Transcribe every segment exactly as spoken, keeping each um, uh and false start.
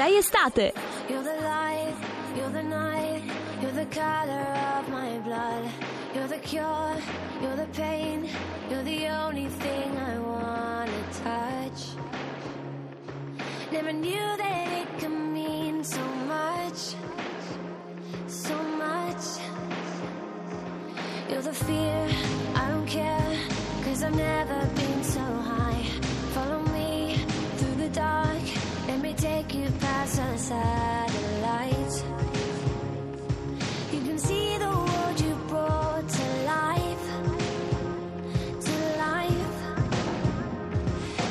sei estate. You're the light, you're the night, you're the color of my blood. You're the cure, you're the pain, you're the only thing I wanna touch. Never knew that it could mean so much, so much. You're the fear, I don't care, 'cause I've never been so high. Follow me through the dark, let me take you past the satellites. You can see the world you brought to life, to life.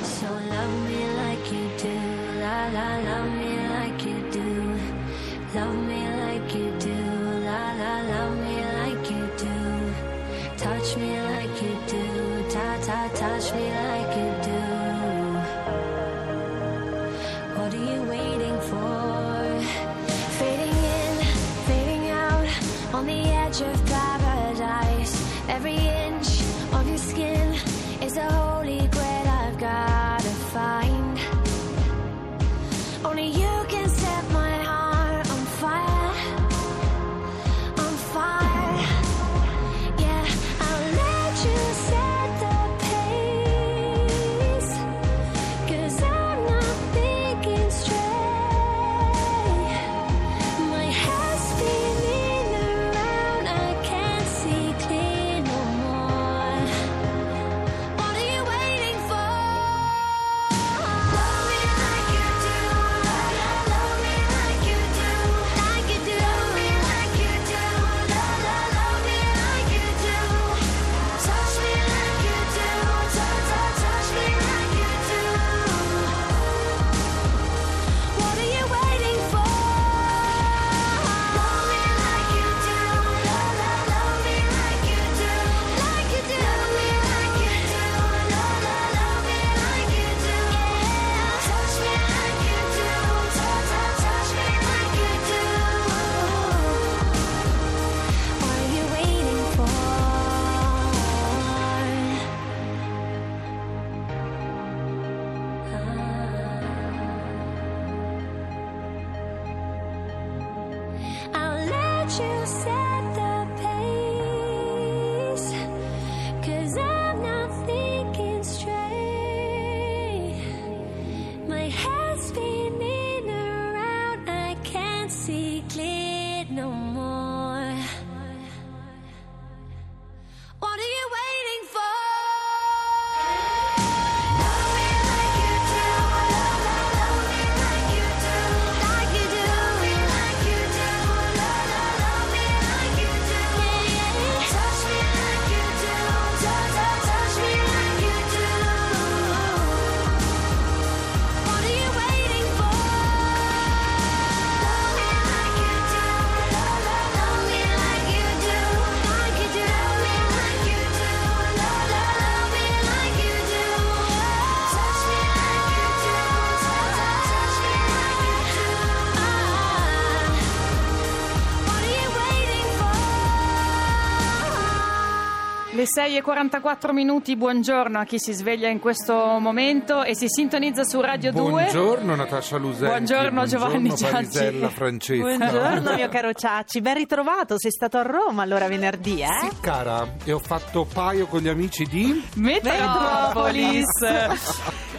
So love me like you do, la la, love me like you do, love me like you do, la la, love me like you do, touch me like you do, ta ta, touch me like you do. What are you waiting for? Fading in, fading out, on the edge of paradise. Every inch of your skin is a holy grail I've gotta find. Only you can set my heart on fire, on fire. Yeah, I'll let you set the pace, 'cause I'm not thinking straight. My head's spinning around, I can't see clear no more. What are you waiting for? Love me like you do, love me like you do, like you do, love me like you do, la la, love me like you do, touch me like you do, ta ta, touch me like you do. What are you waiting for? Love me like you do, la la, love me like you do, like you do, love me like you do, la la, love me like you do, yeah, touch me like you do, ta ta, touch me like you do. What are you waiting for? I'll let you set the pace, 'cause I'm not thinking straight. My head's spinning around, I can't see clear no more. What are you waiting for? Love me like you do, la la, love me like you do, like you do, like you do, la la, love me like you do, touch me like you do, ta ta, touch me like you do. What are you waiting for? Love me like you do, la la, love me like you do, like you do, love me like you do, la la, love me like you do, touch me like you do, ta ta, touch me like you do. What are you waiting for? Le sei e quarantaquattro minuti, buongiorno a chi si sveglia in questo momento e si sintonizza su Radio due. Buongiorno Natascia Lusenti. Buongiorno Giovanni Parisella Ciacci. Francesca. Buongiorno mio caro Ciacci, ben ritrovato, sei stato a Roma allora venerdì, eh? Sì cara, e ho fatto paio con gli amici di... Metropolis.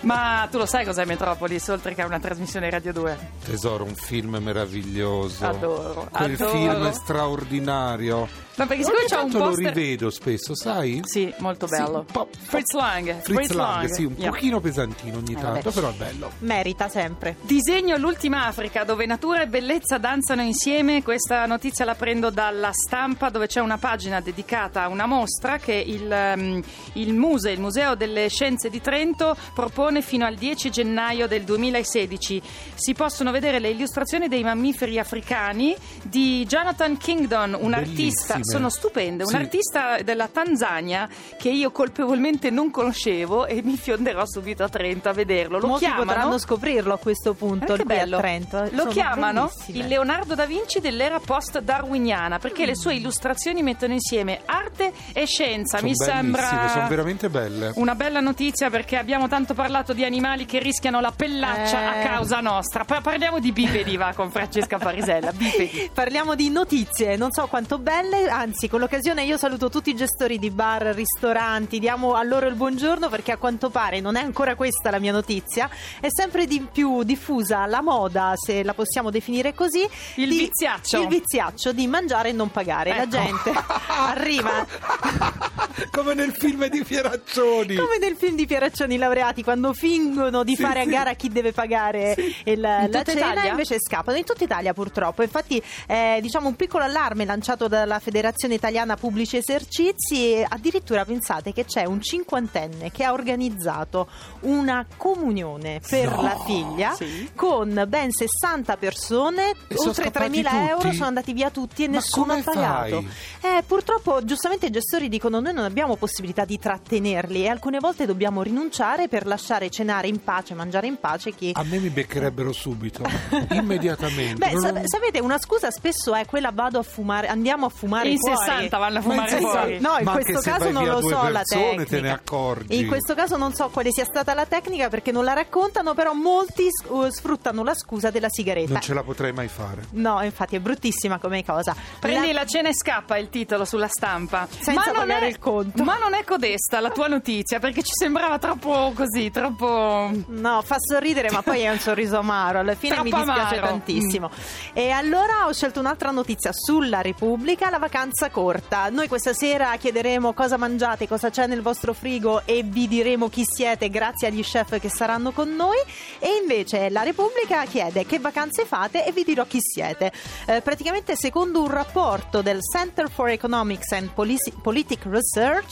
Ma tu lo sai cos'è Metropolis, oltre che è una trasmissione Radio due? Tesoro, un film meraviglioso. Adoro, Quel adoro. film straordinario. No, perché siccome c'è un poster... lo rivedo spesso, sai? Sì, molto bello. Sì, po- Fritz Lang. Fritz, Fritz Lang, Lang, sì, un yeah. pochino pesantino ogni eh, tanto, vabbè. però è bello. Merita sempre. Disegno l'ultima Africa, dove natura e bellezza danzano insieme. Questa notizia la prendo dalla Stampa, dove c'è una pagina dedicata a una mostra che il, il Muse, il Museo delle Scienze di Trento, propone fino al dieci gennaio del duemilasedici. Si possono vedere le illustrazioni dei mammiferi africani di Jonathan Kingdon, un Bellissime. artista... Sono stupende, un sì. artista della Tanzania. Tanzania che io colpevolmente non conoscevo e mi fionderò subito a Trento a vederlo. Lo molti chiamano... potranno scoprirlo a questo punto, il bello. A Trento. Lo Sono chiamano bellissime. Il Leonardo da Vinci dell'era post-darwiniana, perché mm. le sue illustrazioni mettono insieme arte e scienza. Sono mi sembra sono veramente belle. Una bella notizia, perché abbiamo tanto parlato di animali che rischiano la pellaccia eh. a causa nostra. Pa- parliamo di bipedi, va, con Francesca Farisella. Bipedi. Parliamo di notizie, non so quanto belle, anzi con l'occasione io saluto tutti i gestori di bar, ristoranti, diamo a loro il buongiorno, perché a quanto pare non è ancora questa la mia notizia, è sempre di più diffusa la moda, se la possiamo definire così, il di, viziaccio il viziaccio di mangiare e non pagare, ecco. La gente arriva come nel film di Pieraccioni come nel film di Pieraccioni, i laureati quando fingono di sì, fare sì. a gara chi deve pagare sì. il, la cena Italia? Invece scappano in tutta Italia, purtroppo. Infatti eh, diciamo un piccolo allarme lanciato dalla Federazione Italiana Pubblici Esercizi, e addirittura pensate che c'è un cinquantenne che ha organizzato una comunione per no. la figlia sì. con ben sessanta persone, e oltre tremila euro tutti? Sono andati via tutti e ma nessuno ha pagato. Eh, purtroppo giustamente i gestori dicono noi non abbiamo possibilità di trattenerli e alcune volte dobbiamo rinunciare per lasciare cenare in pace, mangiare in pace chi... A me mi beccherebbero subito, immediatamente. Beh, non... sa- sapete, una scusa spesso è quella vado a fumare, andiamo a fumare in fuori. sessanta vanno a fumare in fuori. No, in ma questo caso non lo so la tecnica. Te ne accorgi. In questo caso non so quale sia stata la tecnica perché non la raccontano, però molti sfruttano la scusa della sigaretta. Non ce la potrei mai fare. No, infatti è bruttissima come cosa. Prendi la, la cena e scappa il titolo sulla stampa. Senza ma pagare è... il conto. Ma non è codesta la tua notizia, perché ci sembrava troppo così, troppo... No, fa sorridere ma poi è un sorriso amaro. Alla fine troppo mi dispiace amaro. Tantissimo. Mm. E allora ho scelto un'altra notizia sulla Repubblica, la vacanza corta. Noi questa sera chiederemo cosa mangiate, cosa c'è nel vostro frigo e vi diremo chi siete grazie agli chef che saranno con noi. E invece la Repubblica chiede che vacanze fate e vi dirò chi siete. Eh, praticamente secondo un rapporto del Center for Economics and Political Research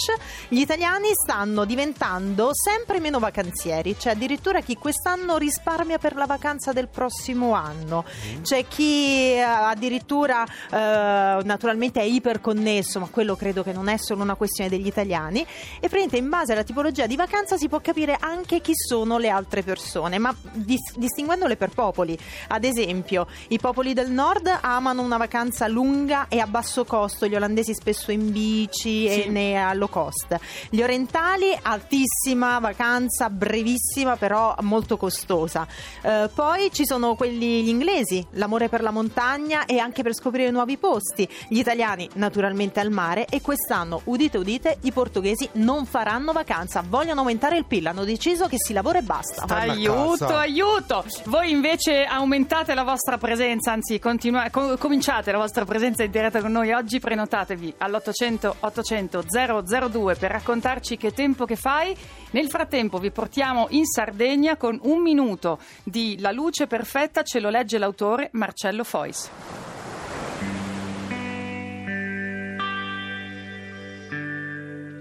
gli italiani stanno diventando sempre meno vacanzieri. C'è addirittura chi quest'anno risparmia per la vacanza del prossimo anno. C'è chi addirittura eh, naturalmente è iperconnesso, ma quello credo che non è solo una questione degli italiani, e praticamente in base alla tipologia di vacanza si può capire anche chi sono le altre persone, ma dis- distinguendole per popoli. Ad esempio i popoli del nord amano una vacanza lunga e a basso costo, gli olandesi spesso in bici sì. e ne a low cost, gli orientali altissima vacanza, brevissima però molto costosa, eh, poi ci sono quelli gli inglesi, l'amore per la montagna e anche per scoprire nuovi posti, gli italiani naturalmente al mare, e quest'anno udite udite i portoghesi non faranno vacanza, vogliono aumentare il P I L, hanno deciso che si lavora e basta. Aiuto, aiuto! Voi invece aumentate la vostra presenza, anzi continua, co- cominciate la vostra presenza in diretta con noi oggi, prenotatevi all'ottocento ottocento zero zero due per raccontarci che tempo che fai. Nel frattempo vi portiamo in Sardegna con un minuto di La luce perfetta, ce lo legge l'autore Marcello Fois.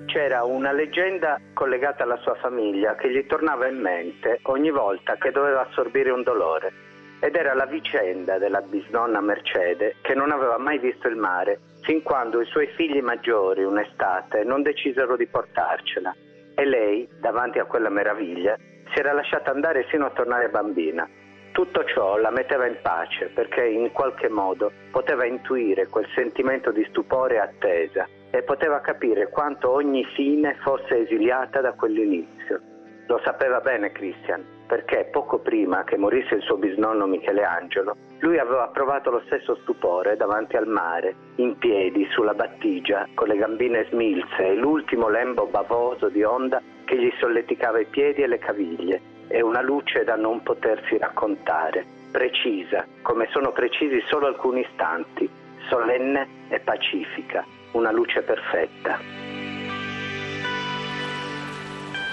C'era una leggenda collegata alla sua famiglia che gli tornava in mente ogni volta che doveva assorbire un dolore, ed era la vicenda della bisnonna Mercedes che non aveva mai visto il mare fin quando i suoi figli maggiori un'estate non decisero di portarcela, e lei, davanti a quella meraviglia, si era lasciata andare fino a tornare bambina. Tutto ciò la metteva in pace perché in qualche modo poteva intuire quel sentimento di stupore e attesa, e poteva capire quanto ogni fine fosse esiliata da quell'inizio. Lo sapeva bene Christian, perché poco prima che morisse il suo bisnonno Michele Angelo, lui aveva provato lo stesso stupore davanti al mare, in piedi sulla battigia, con le gambine smilze e l'ultimo lembo bavoso di onda che gli solleticava i piedi e le caviglie, e una luce da non potersi raccontare, precisa, come sono precisi solo alcuni istanti, solenne e pacifica. Una luce perfetta.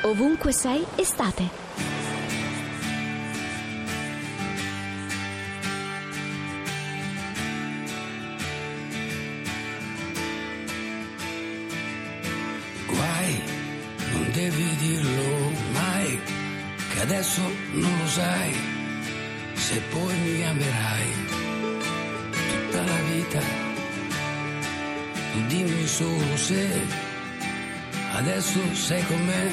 Ovunque sei, estate. Guai, non devi dirlo mai, che adesso non lo sai, se poi mi amerai tutta la vita. Dimmi solo se Adesso sei con me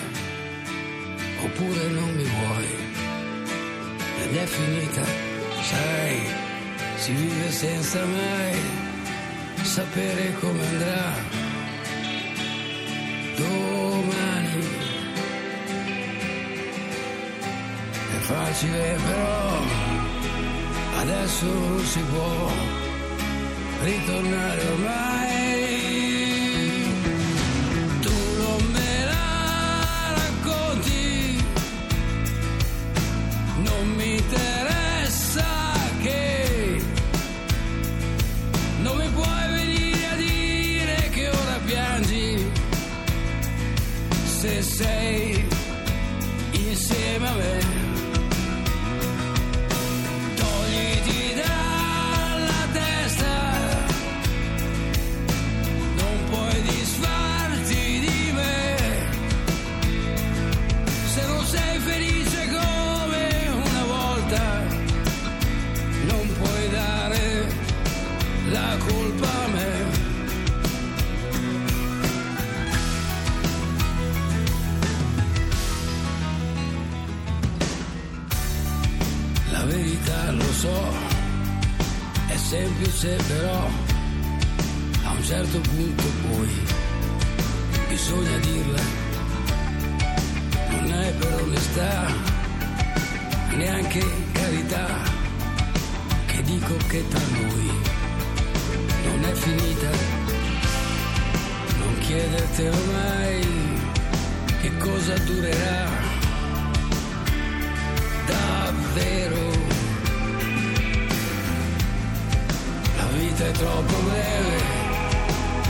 oppure non mi vuoi, ed è finita, sai, si vive senza mai sapere come andrà domani. È facile però, adesso non si può ritornare ormai. Se sei insieme a me, togliti dalla testa, non puoi disfarti di me. Se non sei felice come una volta, non puoi dare la colpa a me. Lo so, è semplice però, a un certo punto poi bisogna dirla, non è per onestà, neanche carità, che dico che tra noi non è finita, non chiederti ormai che cosa durerà davvero. La vita è troppo breve,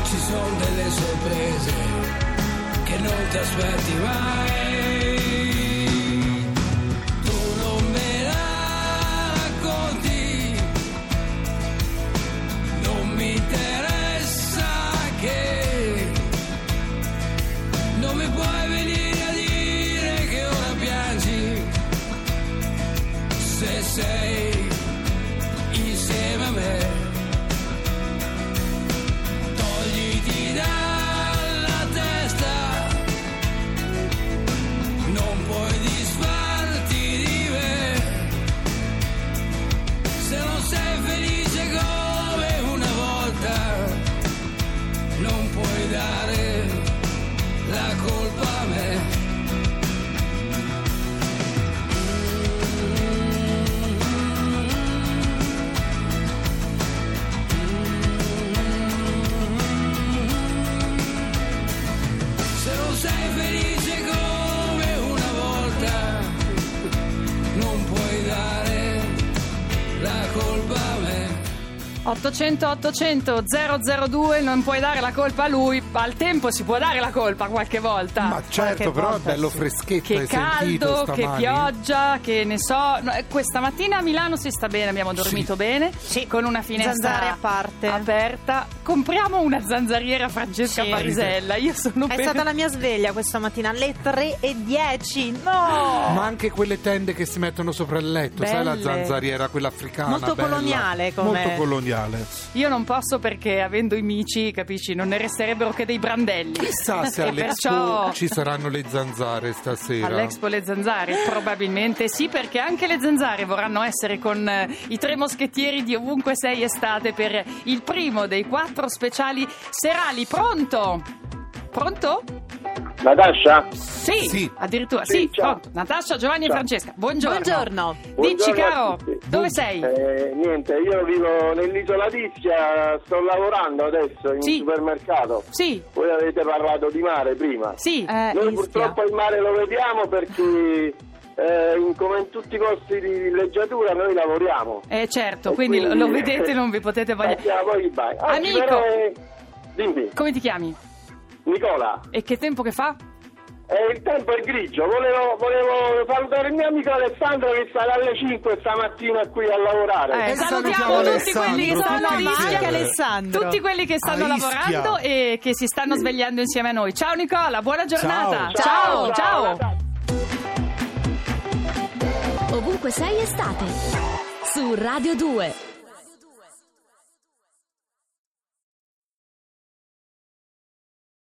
ci sono delle sorprese che non ti aspetti mai. Tu non me la racconti, non mi interessa che, non mi puoi venire a dire che ora piangi, se sei insieme a me. ottocento ottocento zero zero due, non puoi dare la colpa a lui, al tempo si può dare la colpa qualche volta. Ma certo, però volta, è bello freschetto, che caldo, che pioggia, che ne so. No, questa mattina a Milano si sta bene, abbiamo dormito sì. bene, sì. con una finestra a parte. aperta. Compriamo una zanzariera Francesca sì. Parisella. Io sono È per... stata la mia sveglia questa mattina alle tre e dieci. No! Ma anche quelle tende che si mettono sopra il letto, belle. Sai la zanzariera, quella africana, molto bella. coloniale, come molto coloniale. Io non posso perché avendo i mici, capisci, non ne resterebbero che dei brandelli. Chissà se all'Expo perciò... ci saranno le zanzare stasera. All'Expo le zanzare, probabilmente sì, perché anche le zanzare vorranno essere con i tre moschettieri di Ovunque Sei Estate per il primo dei quattro speciali serali. Pronto? Pronto? Natascia? Sì, sì. addirittura sì, sì. Ciao. Oh, Natascia, Giovanni ciao. e Francesca, buongiorno. Buongiorno. Dici caro, dove sei? Eh, niente, io vivo nell'isola di Ischia, sto lavorando adesso in sì. un supermercato. Sì. Voi avete parlato di mare prima. Sì. Eh, Noi Ischia. purtroppo il mare lo vediamo perché... Eh, come in tutti i corsi di villeggiatura noi lavoriamo. Eh certo, quindi, quindi lo vedete, non vi potete bagnare. Ah, Amico, però, eh, dimmi. Come ti chiami? Nicola. E che tempo che fa? Eh, il tempo è grigio, volevo, volevo salutare il mio amico Alessandro che sarà alle cinque stamattina qui a lavorare. Eh, eh, salutiamo tutti quelli che stanno a Ischia, tutti quelli che stanno lavorando e che si stanno sì. svegliando insieme a noi. Ciao Nicola, buona giornata. Ciao, ciao. ciao. ciao. Ovunque sei estate su Radio due.